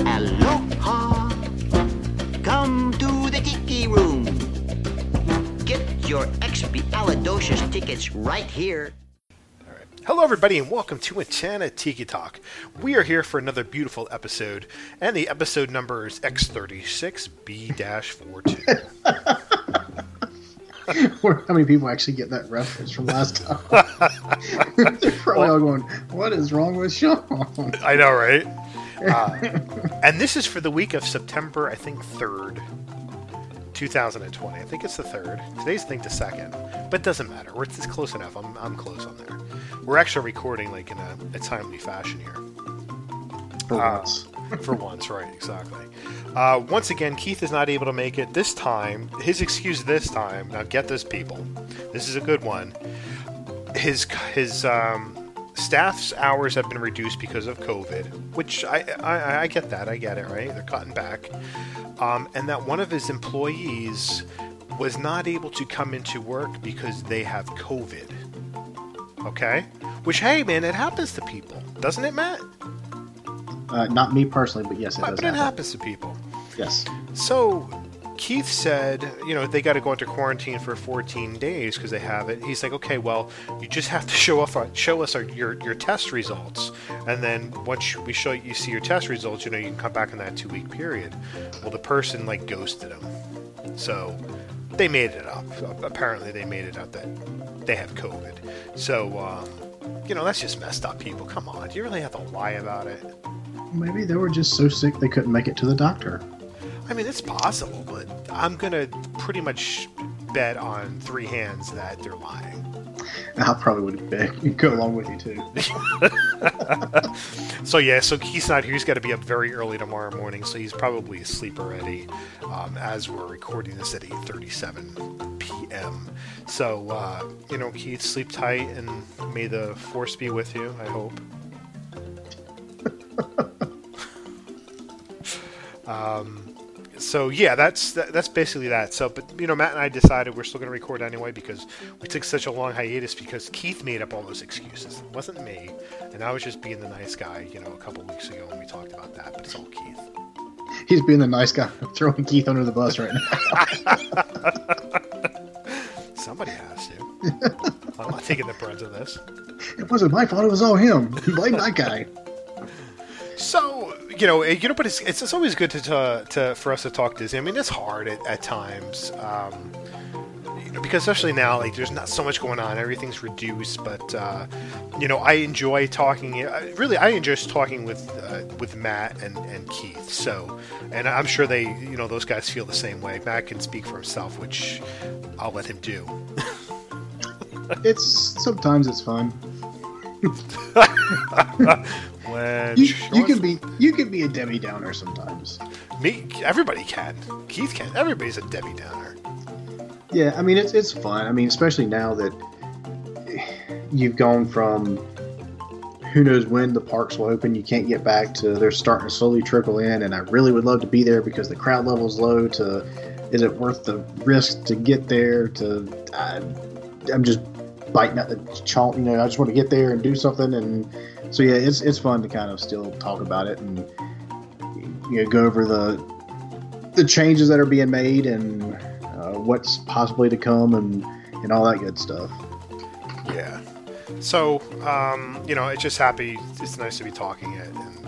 Aloha! Come to the Tiki Room. Get your expialidocious tickets right here. All right. Hello, everybody, and welcome to Enchanted Tiki Talk. We are here for another beautiful episode, and the episode number is X36B-42. Or how many people actually get that reference from last time? They're probably all going, what is wrong with Sean? I know, right? And this is for the week of September, I think, 3rd, 2020. I think it's the 3rd. Today's, I think, the 2nd. But it doesn't matter. It's close enough. I'm close on there. We're actually recording like in a timely fashion here. For once. For once, right, exactly. Once again, Keith is not able to make it this time. His excuse this time, now get this, people. This is a good one. His staff's hours have been reduced because of COVID, which I get that. I get it, right? They're cutting back. And that one of his employees was not able to come into work because they have COVID. Okay? Which, hey, man, it happens to people. Doesn't it, Matt? Not me personally, but yes, it does happen. But it happens to people. Yes. So Keith said, you know, they got to go into quarantine for 14 days because they have it. He's like, okay, well, you just have to show us your test results. And then once we see your test results, you know, you can come back in that 2-week period. Well, the person, like, ghosted him. So they made it up. Apparently they made it up that they have COVID. So, you know, that's just messed up, people. Come on. Do you really have to lie about it? Maybe they were just so sick they couldn't make it to the doctor. I mean, it's possible, but I'm going to pretty much bet on three hands that they're lying. I probably would go along with you, too. So Keith's not here. He's got to be up very early tomorrow morning, so he's probably asleep already as we're recording this at 8:37 p.m. So, you know, Keith, sleep tight, and may the force be with you, I hope. So yeah, that's basically that. So, but you know, Matt and I decided we're still going to record anyway because we took such a long hiatus because Keith made up all those excuses. It wasn't me, and I was just being the nice guy. You know, a couple weeks ago when we talked about that, but it's all Keith. He's being the nice guy. I'm throwing Keith under the bus right now. Somebody has to. I'm not taking the brunt of this. It wasn't my fault. It was all him. Blame that guy. So. You know, but it's always good to for us to talk Disney. I mean, it's hard at times, you know, because especially now, like, there's not so much going on. Everything's reduced, but you know, I enjoy talking. Really, I enjoy talking with Matt and Keith. So, and I'm sure they, you know, those guys feel the same way. Matt can speak for himself, which I'll let him do. Sometimes it's fun. You can be a Debbie Downer sometimes. Me, everybody can. Keith can. Everybody's a Debbie Downer. Yeah, I mean it's fun. I mean, especially now that you've gone from who knows when the parks will open, you can't get back to they're starting to slowly trickle in, and I really would love to be there because the crowd level's low. To is it worth the risk to get there? To I'm just biting at the chalk. You know, I just want to get there and do something and. So yeah, it's fun to kind of still talk about it and you know go over the changes that are being made and what's possibly to come and all that good stuff. Yeah. So you know, it's just happy. It's nice to be talking it, and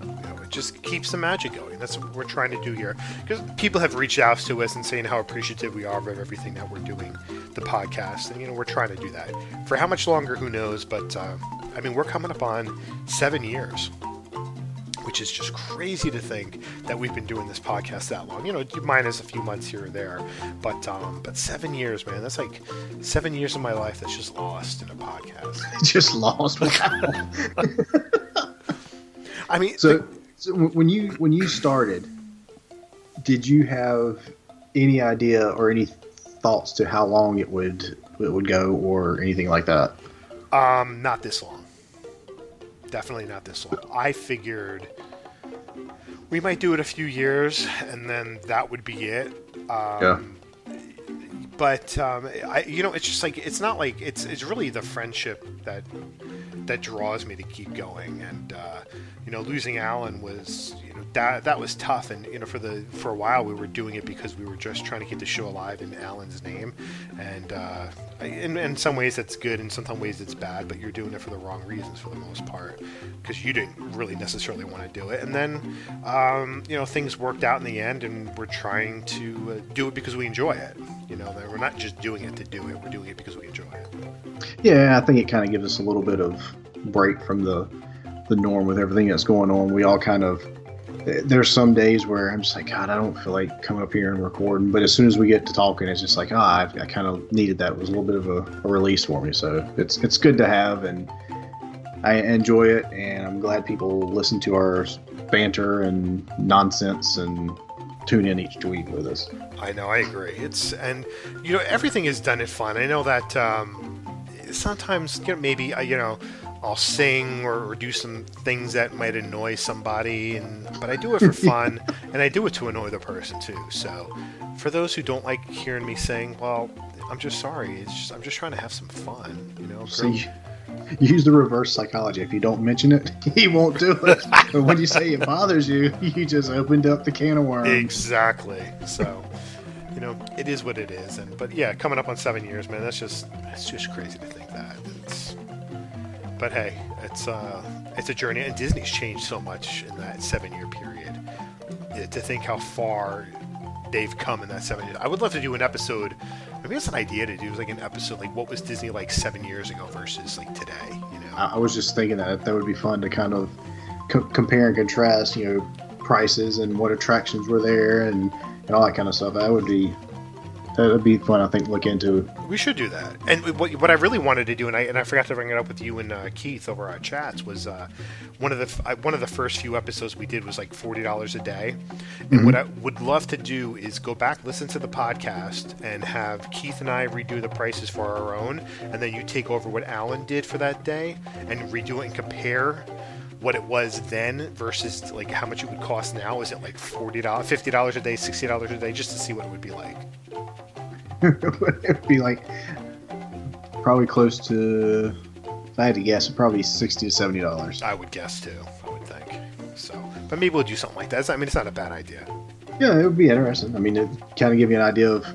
you know, just keeps the magic going. That's what we're trying to do here. Because people have reached out to us and saying how appreciative we are of everything that we're doing, the podcast. And, you know, we're trying to do that. For how much longer, who knows? But, I mean, we're coming up on 7 years, which is just crazy to think that we've been doing this podcast that long. You know, minus a few months here or there. But 7 years, man. That's like 7 years of my life that's just lost in a podcast. Just lost? Wow. I mean, so when you started, did you have any idea or any thoughts to how long it would go or anything like that? Not this long. Definitely not this long. I figured we might do it a few years, and then that would be it. Yeah. But I, you know, it's just like it's not like it's really the friendship that draws me to keep going. And you know, losing Alan was, you know, that was tough. And you know, for a while we were doing it because we were just trying to keep the show alive in Alan's name. And in some ways that's good, in some ways it's bad. But you're doing it for the wrong reasons for the most part, because you didn't really necessarily want to do it. And then you know, things worked out in the end, and we're trying to do it because we enjoy it. You know, that we're not just doing it to do it; we're doing it because we enjoy it. Yeah, I think it kind of gives us a little bit of break from the norm with everything that's going on. We all kind of, there's some days where I'm just like, God, I don't feel like coming up here and recording. But as soon as we get to talking, it's just like, I kind of needed that. It was a little bit of a release for me. So it's good to have, and I enjoy it. And I'm glad people listen to our banter and nonsense and tune in each week with us. I know, I agree. And you know, everything is done in fun. I know that sometimes, you know, maybe, you know, I'll sing or do some things that might annoy somebody, but I do it for fun, and I do it to annoy the person too. So, for those who don't like hearing me sing, well, I'm just sorry. I'm just trying to have some fun, you know. So use the reverse psychology. If you don't mention it, he won't do it. But when you say it bothers you, you just opened up the can of worms. Exactly. So, you know, it is what it is. But yeah, coming up on 7 years, man, that's just crazy to think that. But hey, it's a journey, and Disney's changed so much in that 7 year period. To think how far they've come in that 7 years. I would love to do an episode. Maybe that's an idea to do. It was like an episode, like what was Disney like 7 years ago versus like today. You know, I was just thinking that would be fun to kind of compare and contrast. You know, prices and what attractions were there and all that kind of stuff. That would be fun, I think, to look into. We should do that. And what I really wanted to do, and I forgot to bring it up with you and Keith over our chats, was one of the first few episodes we did was like $40 a day. Mm-hmm. And what I would love to do is go back, listen to the podcast, and have Keith and I redo the prices for our own, and then you take over what Alan did for that day and redo it and compare what it was then versus like how much it would cost now. Is it like $40, $50 a day, $60 a day, just to see what it would be like. It'd be like probably close to, if I had to guess, probably $60 to $70. I would guess too. I would think so. But maybe we'll do something like that. I mean, it's not a bad idea. Yeah, it would be interesting. I mean, it kind of give you an idea of,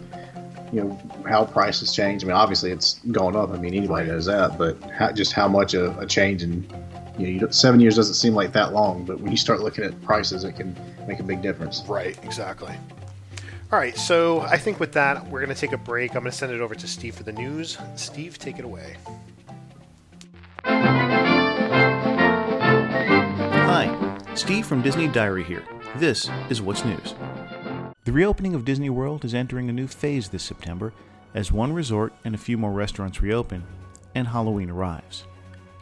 you know, how prices change. I mean, obviously it's gone up. I mean, anybody knows that. But how much a change in, you know, 7 years doesn't seem like that long. But when you start looking at prices, it can make a big difference. Right. Exactly. All right, so I think with that, we're going to take a break. I'm going to send it over to Steve for the news. Steve, take it away. Hi, Steve from Disney Diary here. This is What's News. The reopening of Disney World is entering a new phase this September as one resort and a few more restaurants reopen and Halloween arrives.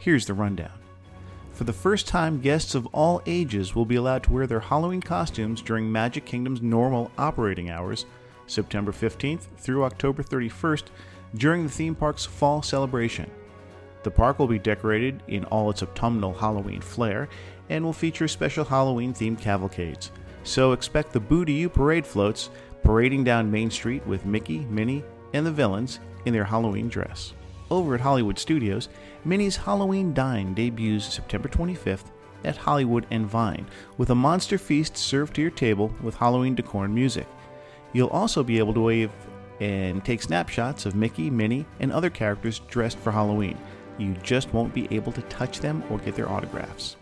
Here's the rundown. For the first time, guests of all ages will be allowed to wear their Halloween costumes during Magic Kingdom's normal operating hours, September 15th through October 31st, during the theme park's fall celebration. The park will be decorated in all its autumnal Halloween flair and will feature special Halloween-themed cavalcades. So expect the Boo-to-You parade floats parading down Main Street with Mickey, Minnie, and the villains in their Halloween dress. Over at Hollywood Studios, Minnie's Halloween Dine debuts September 25th at Hollywood and Vine, with a monster feast served to your table with Halloween decor and music. You'll also be able to wave and take snapshots of Mickey, Minnie, and other characters dressed for Halloween. You just won't be able to touch them or get their autographs.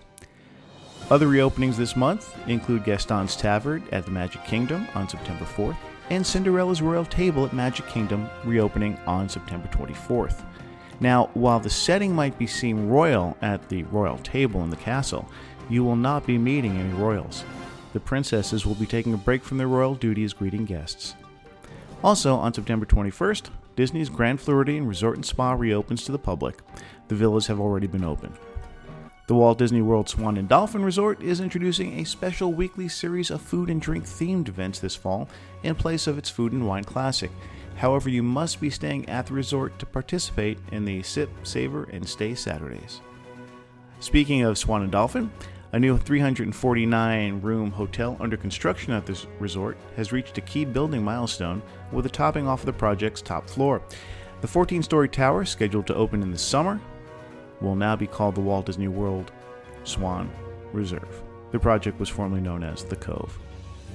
Other reopenings this month include Gaston's Tavern at the Magic Kingdom on September 4th and Cinderella's Royal Table at Magic Kingdom, reopening on September 24th. Now, while the setting might be seen royal at the royal table in the castle, you will not be meeting any royals. The princesses will be taking a break from their royal duties greeting guests. Also, on September 21st, Disney's Grand Floridian Resort and Spa reopens to the public. The villas have already been opened. The Walt Disney World Swan and Dolphin Resort is introducing a special weekly series of food and drink themed events this fall in place of its Food and Wine Classic. However, you must be staying at the resort to participate in the Sip, Savor and Stay Saturdays. Speaking of Swan and Dolphin, a new 349-room hotel under construction at this resort has reached a key building milestone with a topping off of the project's top floor. The 14-story tower, scheduled to open in the summer, will now be called the Walt Disney World Swan Reserve. The project was formerly known as The Cove.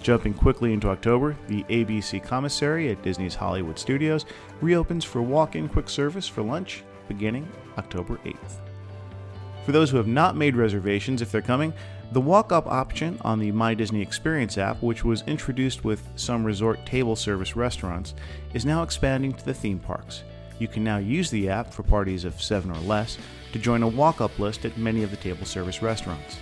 Jumping quickly into October, the ABC Commissary at Disney's Hollywood Studios reopens for walk-in quick service for lunch beginning October 8th. For those who have not made reservations, if they're coming, the walk-up option on the My Disney Experience app, which was introduced with some resort table service restaurants, is now expanding to the theme parks. You can now use the app for parties of 7 or less to join a walk-up list at many of the table service restaurants.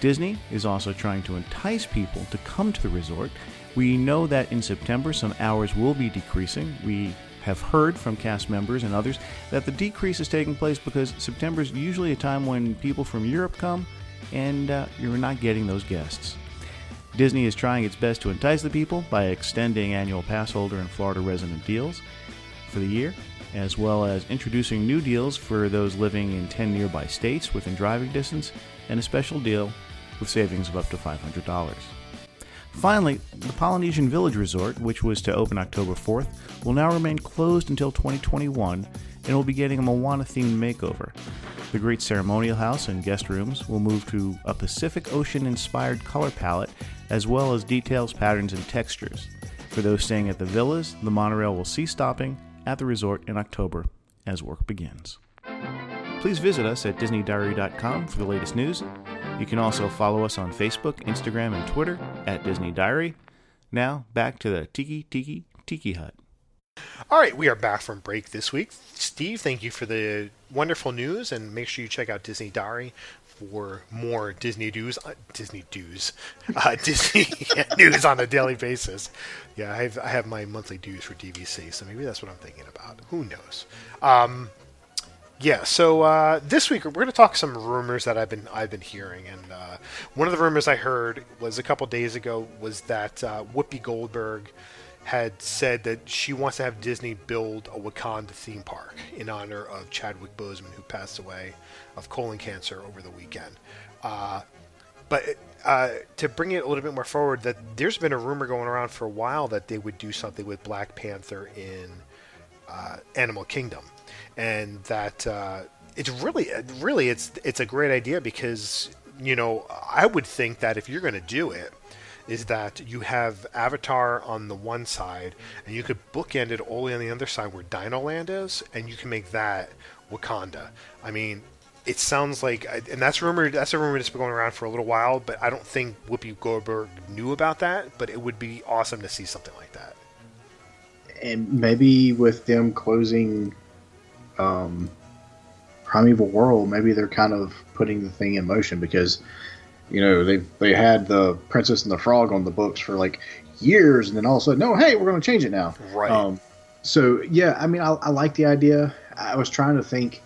Disney is also trying to entice people to come to the resort. We know that in September some hours will be decreasing. We have heard from cast members and others that the decrease is taking place because September is usually a time when people from Europe come and you're not getting those guests. Disney is trying its best to entice the people by extending annual pass holder and Florida resident deals for the year, as well as introducing new deals for those living in 10 nearby states within driving distance, and a special deal with savings of up to $500. Finally, the Polynesian Village Resort, which was to open October 4th, will now remain closed until 2021 and will be getting a Moana-themed makeover. The Great Ceremonial House and guest rooms will move to a Pacific Ocean-inspired color palette, as well as details, patterns, and textures. For those staying at the villas, the monorail will cease stopping at the resort in October as work begins. Please visit us at DisneyDiary.com for the latest news. You can also follow us on Facebook, Instagram, and Twitter at Disney Diary. Now, back to the Tiki Hut. All right, we are back from break this week. Steve, thank you for the wonderful news, and make sure you check out Disney Diary for more Disney news on a daily basis. Yeah, I have my monthly dues for DVC, so maybe that's what I'm thinking about. Who knows? Yeah, so this week we're going to talk some rumors that I've been hearing, and one of the rumors I heard was a couple days ago was that Whoopi Goldberg had said that she wants to have Disney build a Wakanda theme park in honor of Chadwick Boseman, who passed away of colon cancer over the weekend. But to bring it a little bit more forward, that there's been a rumor going around for a while that they would do something with Black Panther in Animal Kingdom. And that it's a great idea because, you know, I would think that if you're going to do it, is that you have Avatar on the one side and you could bookend it all on the other side where Dino Land is, and you can make that Wakanda. I mean, it sounds like, and that's a rumor that's been going around for a little while, but I don't think Whoopi Goldberg knew about that, but it would be awesome to see something like that. And maybe with them closing Primeval World, maybe they're kind of putting the thing in motion, because, you know, they had the Princess and the Frog on the books for like years, and then all of a sudden, no, hey, we're going to change it now. Right. So yeah, I mean, I like the idea. I was trying to think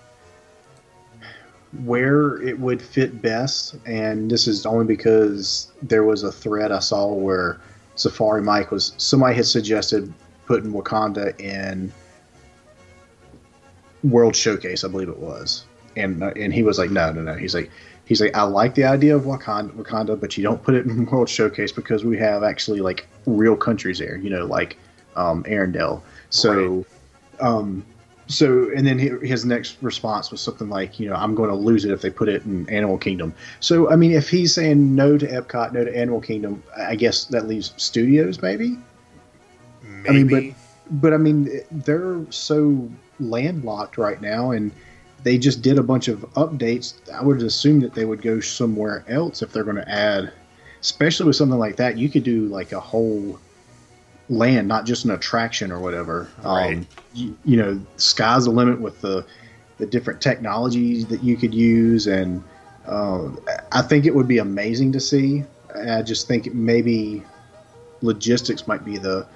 where it would fit best, and this is only because there was a thread I saw where Safari Mike was, somebody had suggested putting Wakanda in World Showcase, I believe it was, and he was like, no. He's like, I like the idea of Wakanda, but you don't put it in World Showcase because we have actually like real countries there, you know, like Arendelle. So, right. So, and then his next response was something like, you know, I'm going to lose it if they put it in Animal Kingdom. So, I mean, if he's saying no to Epcot, no to Animal Kingdom, I guess that leaves Studios, maybe. I mean, but I mean, they're so landlocked right now, and they just did a bunch of updates, I would assume that they would go somewhere else if they're going to add. Especially with something like that, you could do like a whole land, not just an attraction or whatever. Right. You know, sky's the limit with the different technologies that you could use. And I think it would be amazing to see. I just think maybe logistics might be the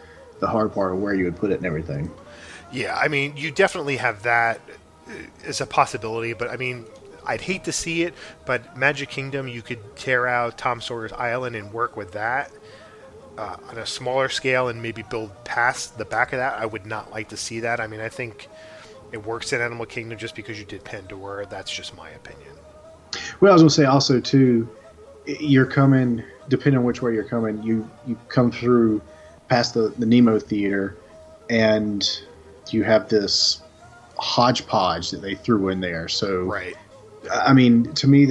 hard part of where you would put it and everything. Yeah, I mean, you definitely have that as a possibility, but I mean, I'd hate to see it, but Magic Kingdom, you could tear out Tom Sawyer's Island and work with that on a smaller scale and maybe build past the back of that. I would not like to see that. I mean, I think it works in Animal Kingdom just because you did Pandora. That's just my opinion. Well, I was going to say also, too, you're coming, depending on which way you're coming, you come through past the Nemo Theater, and you have this hodgepodge that they threw in there. So, right. I mean, to me,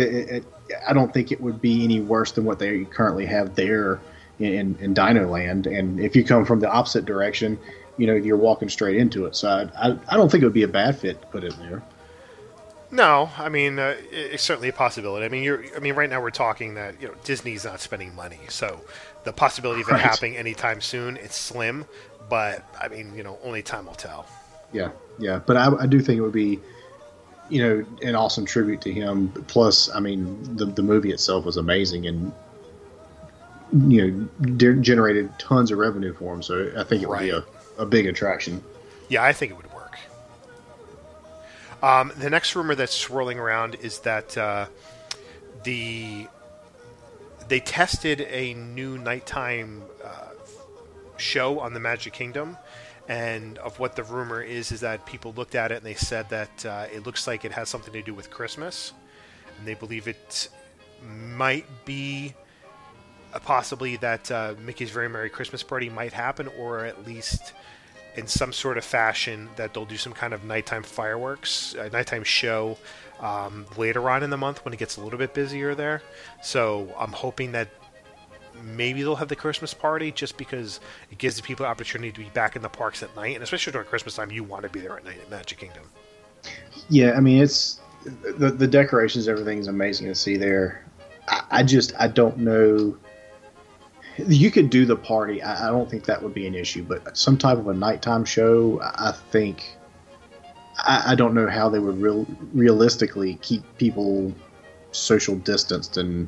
I don't think it would be any worse than what they currently have there in Dino Land. And if you come from the opposite direction, you know, you're walking straight into it. So I don't think it would be a bad fit to put it in there. No, I mean, it's certainly a possibility. I mean, right now we're talking that, you know, Disney's not spending money, so the possibility of it happening anytime soon, it's slim. But I mean, you know, only time will tell. Yeah, but I do think it would be, you know, an awesome tribute to him. Plus, I mean, the movie itself was amazing, and you know, generated tons of revenue for him. So I think it would be a big attraction. Yeah, I think it would work. The next rumor that's swirling around is that they tested a new nighttime show on the Magic Kingdom, and of what the rumor is that people looked at it and they said that it looks like it has something to do with Christmas, and they believe it might be possibly that Mickey's Very Merry Christmas Party might happen, or at least in some sort of fashion that they'll do some kind of nighttime fireworks, nighttime show later on in the month when it gets a little bit busier there. So I'm hoping that maybe they'll have the Christmas party just because it gives the people the opportunity to be back in the parks at night. And especially during Christmas time, you want to be there at night at Magic Kingdom. Yeah, I mean, it's the decorations, everything is amazing to see there. I don't know. You could do the party. I don't think that would be an issue, but some type of a nighttime show, I think, I don't know how they would realistically keep people social distanced and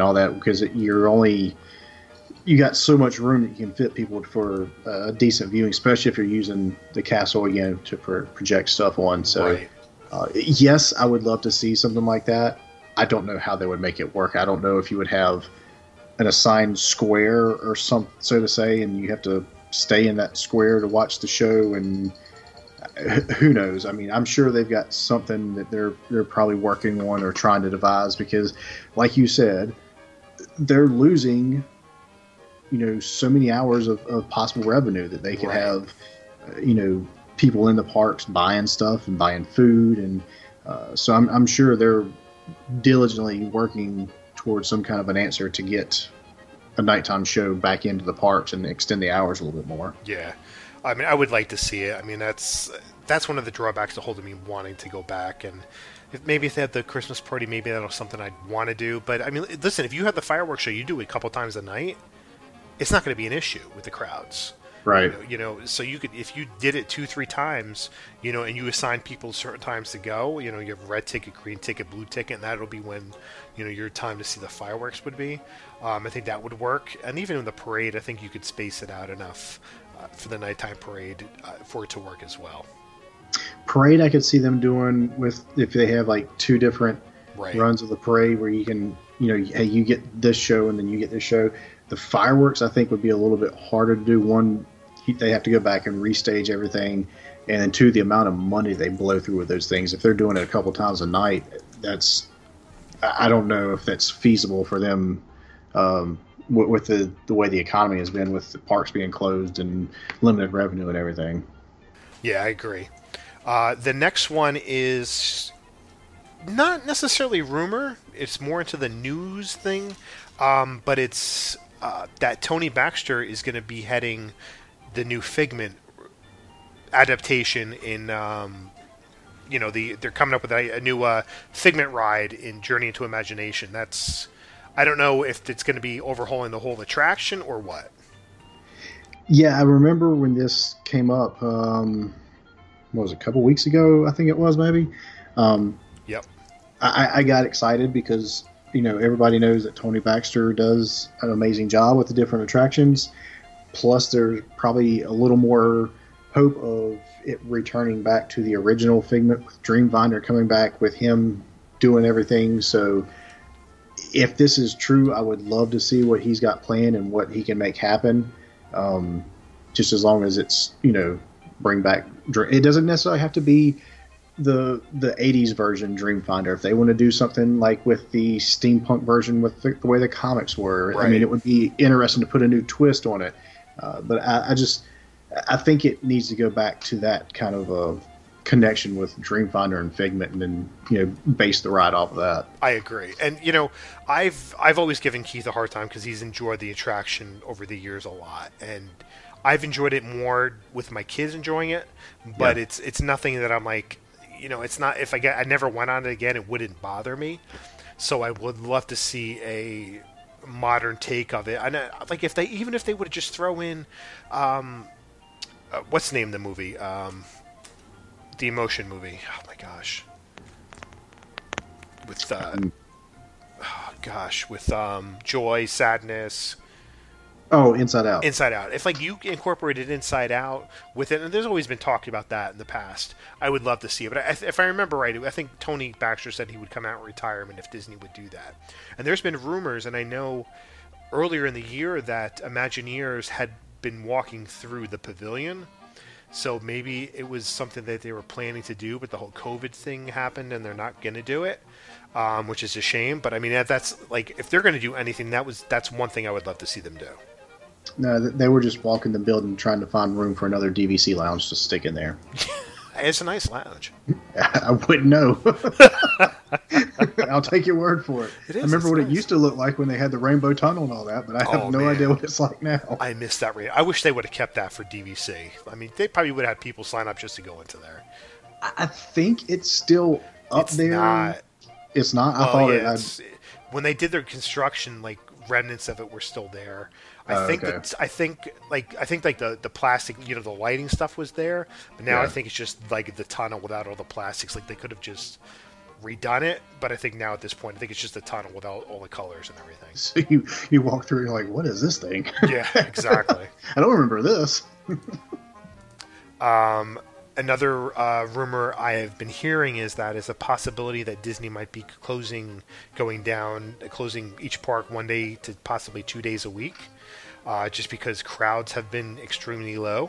all that, because you got so much room that you can fit people for a decent viewing, especially if you're using the castle again to project stuff on. So, yes, I would love to see something like that. I don't know how they would make it work. I don't know if you would have an assigned square or something, so to say, and you have to stay in that square to watch the show, and who knows. I mean, I'm sure they've got something that they're probably working on or trying to devise, because like you said, they're losing, you know, so many hours of possible revenue that they could have, you know, people in the parks buying stuff and buying food, and so I'm sure they're diligently working towards some kind of an answer to get a nighttime show back into the parks and extend the hours a little bit more. Yeah, I mean, I would like to see it. I mean, that's one of the drawbacks to holding me wanting to go back. And if they had the Christmas party, maybe that'll something I'd want to do. But I mean, listen, if you had the fireworks show, you do it a couple times a night, it's not going to be an issue with the crowds. Right. You know, so you could, if you did it 2-3 times, you know, and you assign people certain times to go, you know, you have red ticket, green ticket, blue ticket, and that'll be when, you know, your time to see the fireworks would be. I think that would work. And even in the parade, I think you could space it out enough for the nighttime parade for it to work as well. Parade, I could see them doing with, if they have like two different runs of the parade where you can, you know, hey, you get this show and then you get this show. The fireworks, I think, would be a little bit harder to do. One, they have to go back and restage everything. And then two, the amount of money they blow through with those things. If they're doing it a couple times a night, that's, I don't know if that's feasible for them with the way the economy has been, with the parks being closed and limited revenue and everything. Yeah, I agree. The next one is not necessarily rumor. It's more into the news thing. But it's that Tony Baxter is going to be heading the new Figment adaptation in you know, they're coming up with a new Figment ride in Journey into Imagination. That's, I don't know if it's going to be overhauling the whole attraction or what. Yeah, I remember when this came up, what was it, a couple weeks ago, I think it was, maybe? Yep. I got excited because, you know, everybody knows that Tony Baxter does an amazing job with the different attractions. Plus, there's probably a little more hope of it returning back to the original Figment with Dreamfinder coming back with him doing everything. So if this is true, I would love to see what he's got planned and what he can make happen. Just as long as it's, you know, bring back. It doesn't necessarily have to be the 80s version Dreamfinder. If they want to do something like with the steampunk version with the way the comics were, right. I mean, it would be interesting to put a new twist on it. But I think it needs to go back to that kind of a connection with Dreamfinder and Figment, and then, you know, base the ride off of that. I agree. And, you know, I've always given Keith a hard time because he's enjoyed the attraction over the years a lot, and I've enjoyed it more with my kids enjoying it, but yeah. It's nothing that I'm like, you know, it's not, if I never went on it again, it wouldn't bother me. So I would love to see a modern take of it. And like, if they would just throw in what's the name of the movie? The emotion movie. Oh my gosh. With joy, sadness. Oh, Inside Out. Inside Out. If like you incorporated Inside Out with it, and there's always been talk about that in the past, I would love to see it. But if I remember right, I think Tony Baxter said he would come out in retirement if Disney would do that. And there's been rumors, and I know earlier in the year that Imagineers had been walking through the pavilion. So maybe it was something that they were planning to do, but the whole COVID thing happened and they're not going to do it, which is a shame. But I mean, that's like, if they're going to do anything, that's one thing I would love to see them do. No, they were just walking the building trying to find room for another DVC lounge to stick in there. It's a nice lounge. I wouldn't know. I'll take your word for it. It is, I remember what nice. It used to look like when they had the Rainbow Tunnel and all that, but I have idea what it's like now. I miss that. I wish they would have kept that for DVC. I mean, they probably would have had people sign up just to go into there. I think it's still up it's there. Not, it's not? I thought when they did their construction, like, remnants of it were still there. I think the plastic, you know, the lighting stuff was there, but now I think it's just like the tunnel without all the plastics. Like, they could have just redone it, but I think now at this point, I think it's just the tunnel without all the colors and everything. So you walk through and you're like, what is this thing? Yeah, exactly. I don't remember this. Another rumor I have been hearing is that is a possibility that Disney might be closing each park one day to possibly 2 days a week, just because crowds have been extremely low,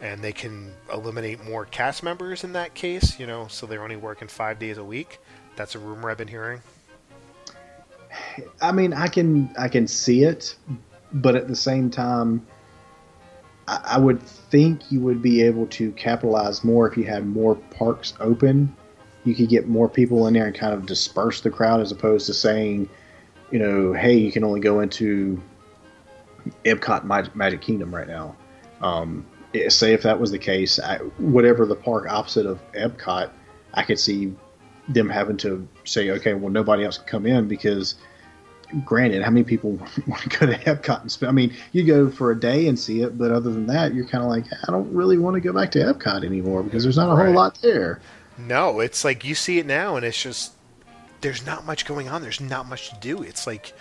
and they can eliminate more cast members in that case. You know, so they're only working 5 days a week. That's a rumor I've been hearing. I mean, I can see it, but at the same time, I would think you would be able to capitalize more if you had more parks open. You could get more people in there and kind of disperse the crowd, as opposed to saying, you know, hey, you can only go into Epcot Magic Kingdom right now. Say if that was the case, whatever the park opposite of Epcot, I could see them having to say, okay, well, nobody else can come in because... Granted, how many people want to go to Epcot and spend? I mean, you go for a day and see it, but other than that, you're kind of like, I don't really want to go back to Epcot anymore because there's not a whole lot there. No, it's like you see it now, and it's just there's not much going on. There's not much to do. It's like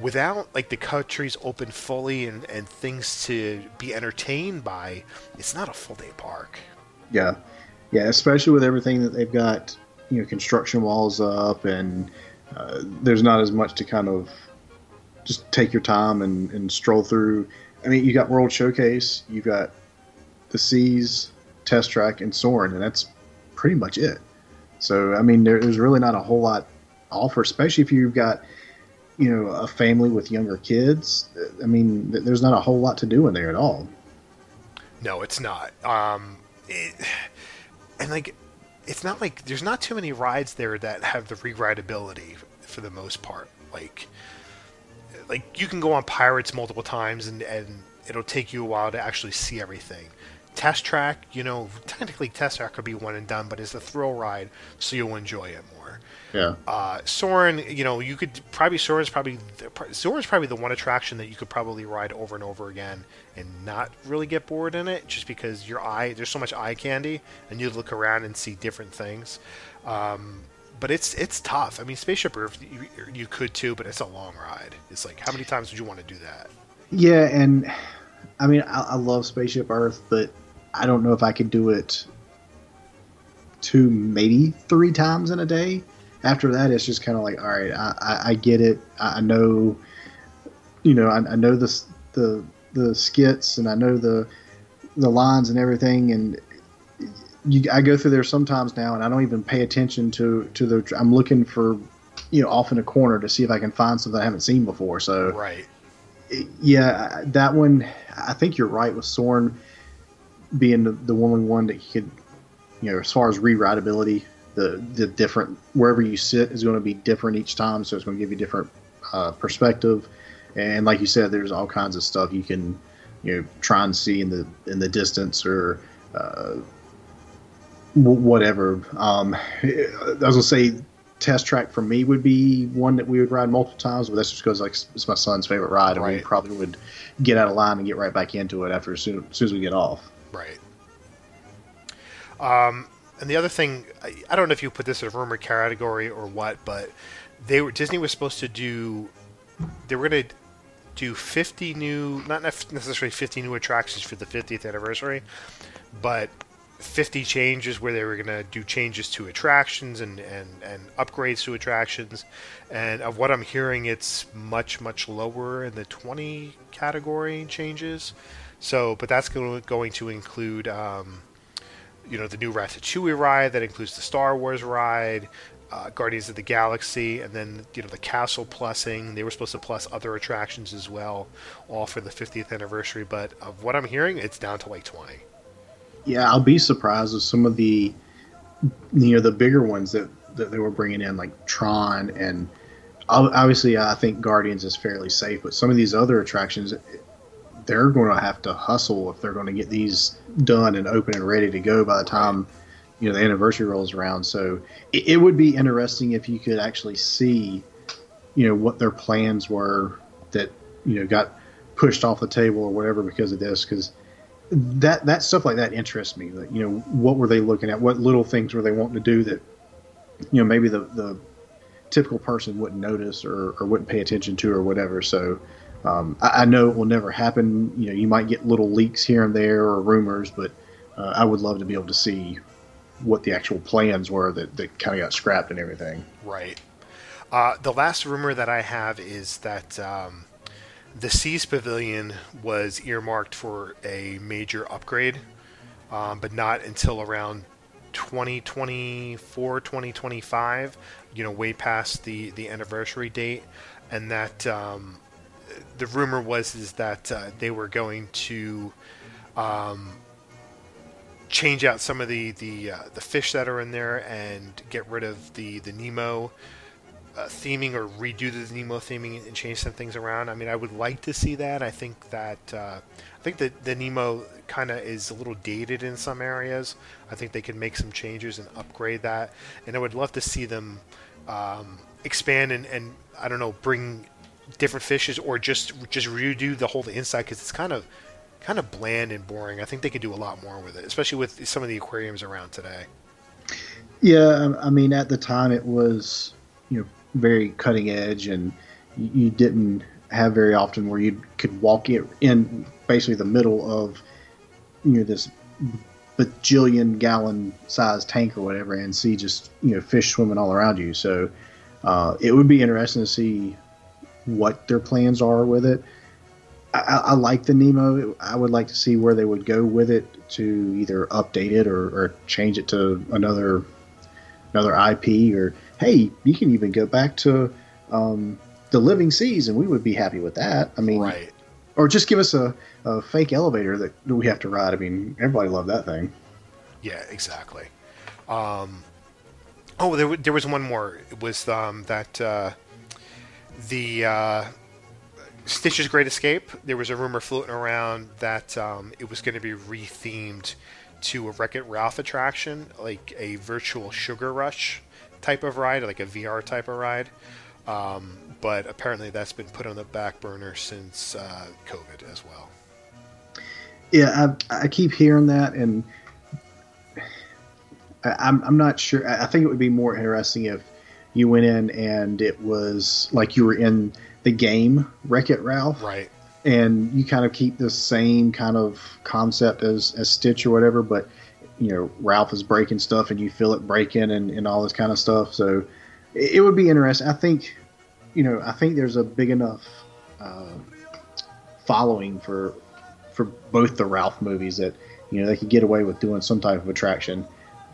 without like the countries open fully and things to be entertained by, it's not a full day park. Yeah, yeah, especially with everything that they've got, you know, construction walls up and. There's not as much to kind of just take your time and stroll through. I mean, you got World Showcase, you got The Seas, Test Track, and Soarin', and that's pretty much it. So, I mean, there's really not a whole lot offer, especially if you've got, you know, a family with younger kids. I mean, there's not a whole lot to do in there at all. No, it's not. It's not like there's not too many rides there that have the re-rideability for the most part. Like you can go on Pirates multiple times and it'll take you a while to actually see everything. Test Track, you know, technically Test Track could be one and done, but it's a thrill ride, so you'll enjoy it more. Yeah. Soarin', you know, you could probably Soarin's probably the one attraction that you could probably ride over and over again and not really get bored in it, just because your eye, there's so much eye candy, and you look around and see different things. But it's tough. I mean, Spaceship Earth, you could too, but it's a long ride. It's like, how many times would you want to do that? Yeah, and I mean, I love Spaceship Earth, but I don't know if I could do it two, maybe three times in a day. After that, it's just kind of like, all right, I get it. I know, you know, I know the skits, and I know the lines and everything, and I go through there sometimes now, and I don't even pay attention to the. I'm looking for, you know, off in a corner to see if I can find something I haven't seen before. So right, yeah, that one. I think you're right with Soarin' being the only one that you could, you know, as far as re-rideability, the different wherever you sit is going to be different each time, so it's going to give you different perspective. And like you said, there's all kinds of stuff you can, you know, try and see in the distance or. Whatever. I was gonna say, Test Track for me would be one that we would ride multiple times, but that's just because, like, it's my son's favorite ride, and right. We probably would get out of line and get right back into it after as soon as we get off. Right. And the other thing, I don't know if you put this in a rumor category or what, but Disney was supposed to do. They were gonna do 50 new, not necessarily 50 new attractions for the 50th anniversary, but 50 changes, where they were going to do changes to attractions and upgrades to attractions. And of what I'm hearing, it's much, much lower in the 20 category changes. So, but that's going to include, you know, the new Ratatouille ride. That includes the Star Wars ride, Guardians of the Galaxy, and then, you know, the castle plussing. They were supposed to plus other attractions as well, all for the 50th anniversary. But of what I'm hearing, it's down to like 20. Yeah, I'll be surprised with some of the, you know, the bigger ones that they were bringing in, like Tron, and obviously I think Guardians is fairly safe, but some of these other attractions, they're going to have to hustle if they're going to get these done and open and ready to go by the time, you know, the anniversary rolls around. So it would be interesting if you could actually see, you know, what their plans were that, you know, got pushed off the table or whatever because of this, because that stuff like that interests me. Like, you know, what were they looking at? What little things were they wanting to do that, you know, maybe the typical person wouldn't notice or wouldn't pay attention to or whatever. So I know it will never happen. You know, you might get little leaks here and there or rumors, but I would love to be able to see what the actual plans were that kind of got scrapped and everything. Right. The last rumor that I have is that the Seas Pavilion was earmarked for a major upgrade, but not until around 2024, 2025, you know, way past the anniversary date. And that the rumor was that they were going to change out some of the fish that are in there and get rid of the Nemo theming, or redo the Nemo theming and change some things around. I mean, I would like to see that. I think that the Nemo kind of is a little dated in some areas. I think they can make some changes and upgrade that. And I would love to see them expand and I don't know, bring different fishes or just redo the whole inside, because it's kind of bland and boring. I think they could do a lot more with it, especially with some of the aquariums around today. Yeah, I mean, at the time it was, you know, very cutting edge, and you didn't have very often where you could walk in basically the middle of, you know, this bajillion gallon sized tank or whatever and see just, you know, fish swimming all around you. So it would be interesting to see what their plans are with it. I like the Nemo. I would like to see where they would go with it, to either update it or change it to another IP, or hey, you can even go back to the Living Seas, and we would be happy with that. I mean, right. Or just give us a fake elevator that we have to ride. I mean, everybody loved that thing. Yeah, exactly. There was one more. It was that the Stitch's Great Escape, there was a rumor floating around that it was going to be rethemed to a Wreck-It Ralph attraction, like a virtual Sugar Rush type of ride, like a VR type of ride. But apparently that's been put on the back burner since COVID as well. Yeah, I keep hearing that, and I'm not sure. I think it would be more interesting if you went in and it was like you were in the game Wreck-It Ralph. Right. And you kind of keep the same kind of concept as Stitch or whatever, but, you know, Ralph is breaking stuff and you feel it breaking and all this kind of stuff. So it would be interesting. I think, you know, I think there's a big enough following for both the Ralph movies that, you know, they could get away with doing some type of attraction.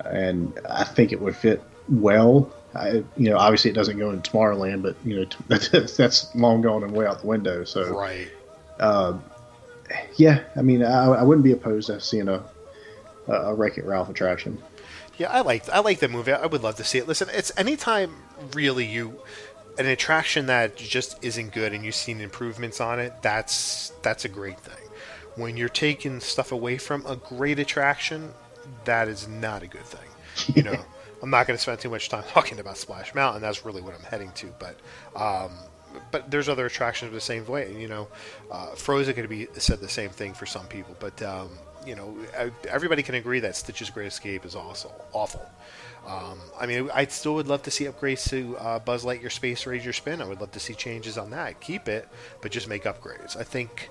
And I think it would fit well. You know, obviously it doesn't go in Tomorrowland, but, you know, that's long gone and way out the window. So, right. Yeah, I mean, I wouldn't be opposed to seeing a Wreck-It Ralph attraction. Yeah, I like the movie. I would love to see it. Listen, it's anytime really an attraction that just isn't good and you've seen improvements on it, that's a great thing. When you're taking stuff away from a great attraction, that is not a good thing. You know, I'm not going to spend too much time talking about Splash Mountain. That's really what I'm heading to. But there's other attractions the same way. And, you know, Frozen could be said the same thing for some people. But, you know, everybody can agree that Stitch's Great Escape is also awful. I mean, I still would love to see upgrades to Buzz Lightyear Space Ranger Spin. I would love to see changes on that. Keep it, but just make upgrades. I think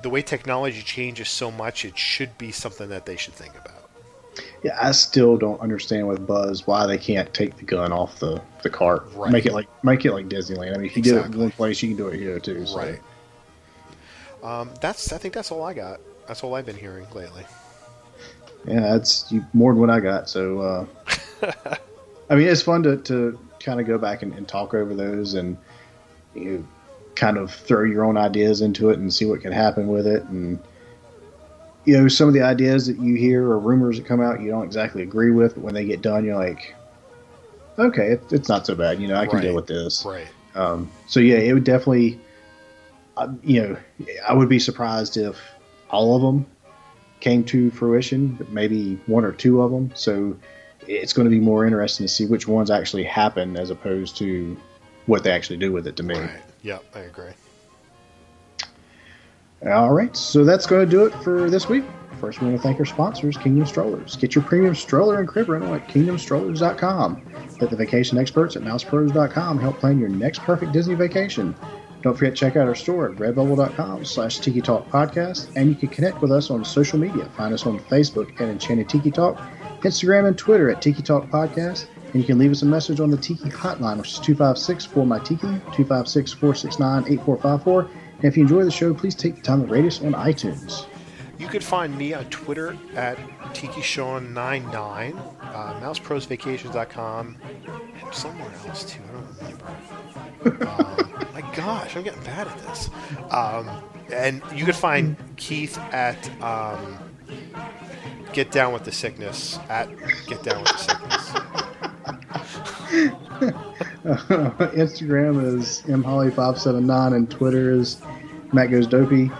the way technology changes so much, it should be something that they should think about. Yeah, I still don't understand with Buzz why they can't take the gun off the cart. Right. Make it like Disneyland. I mean, if you did it in one place, you can do it here too. So. Right. I think that's all I got. That's all I've been hearing lately. Yeah, that's more than what I got. So, I mean, it's fun to kind of go back and talk over those, and you know, kind of throw your own ideas into it and see what can happen with it. And you know, some of the ideas that you hear or rumors that come out, you don't exactly agree with, but when they get done, you're like, okay, it's not so bad. You know, I can deal with this. Right. So yeah, it would definitely, you know, I would be surprised if all of them came to fruition, but maybe one or two of them. So it's going to be more interesting to see which ones actually happen as opposed to what they actually do with it to me. Right. Yeah, I agree. All right, so that's going to do it for this week. First, we want to thank our sponsors, Kingdom Strollers. Get your premium stroller and crib rental at KingdomStrollers.com. Let the vacation experts at MousePros.com help plan your next perfect Disney vacation. Don't forget to check out our store at Redbubble.com/Tiki Talk Podcast, and you can connect with us on social media. Find us on Facebook at Enchanted Tiki Talk, Instagram and Twitter at Tiki Talk Podcast, and you can leave us a message on the Tiki Hotline, which is 256-4MY-TIKI, 256-469-8454. And if you enjoy the show, please take the time to rate us on iTunes. You can find me on Twitter at TikiSean99, MouseProsVacations.com, and somewhere else, too. I don't remember. My gosh, I'm getting bad at this. And you can find Keith at Get Down With The Sickness, at Get Down With The Sickness. Instagram is mholly579 and Twitter is MattGoesDopey.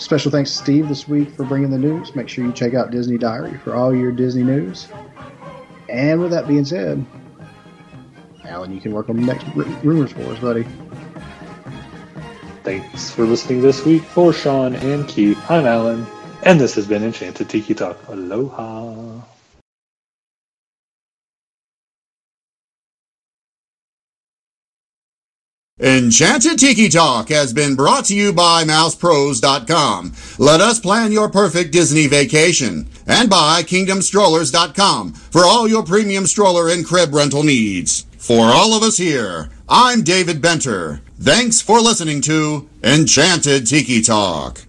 Special thanks to Steve this week for bringing the news. Make sure you check out Disney Diary for all your Disney news. And with that being said, Alan, you can work on the next rumors for us, buddy. Thanks for listening this week. For Sean and Keith, I'm Alan, and this has been Enchanted Tiki Talk. Aloha. Enchanted Tiki Talk has been brought to you by MousePros.com. Let us plan your perfect Disney vacation. And by KingdomStrollers.com for all your premium stroller and crib rental needs. For all of us here, I'm David Benter. Thanks for listening to Enchanted Tiki Talk.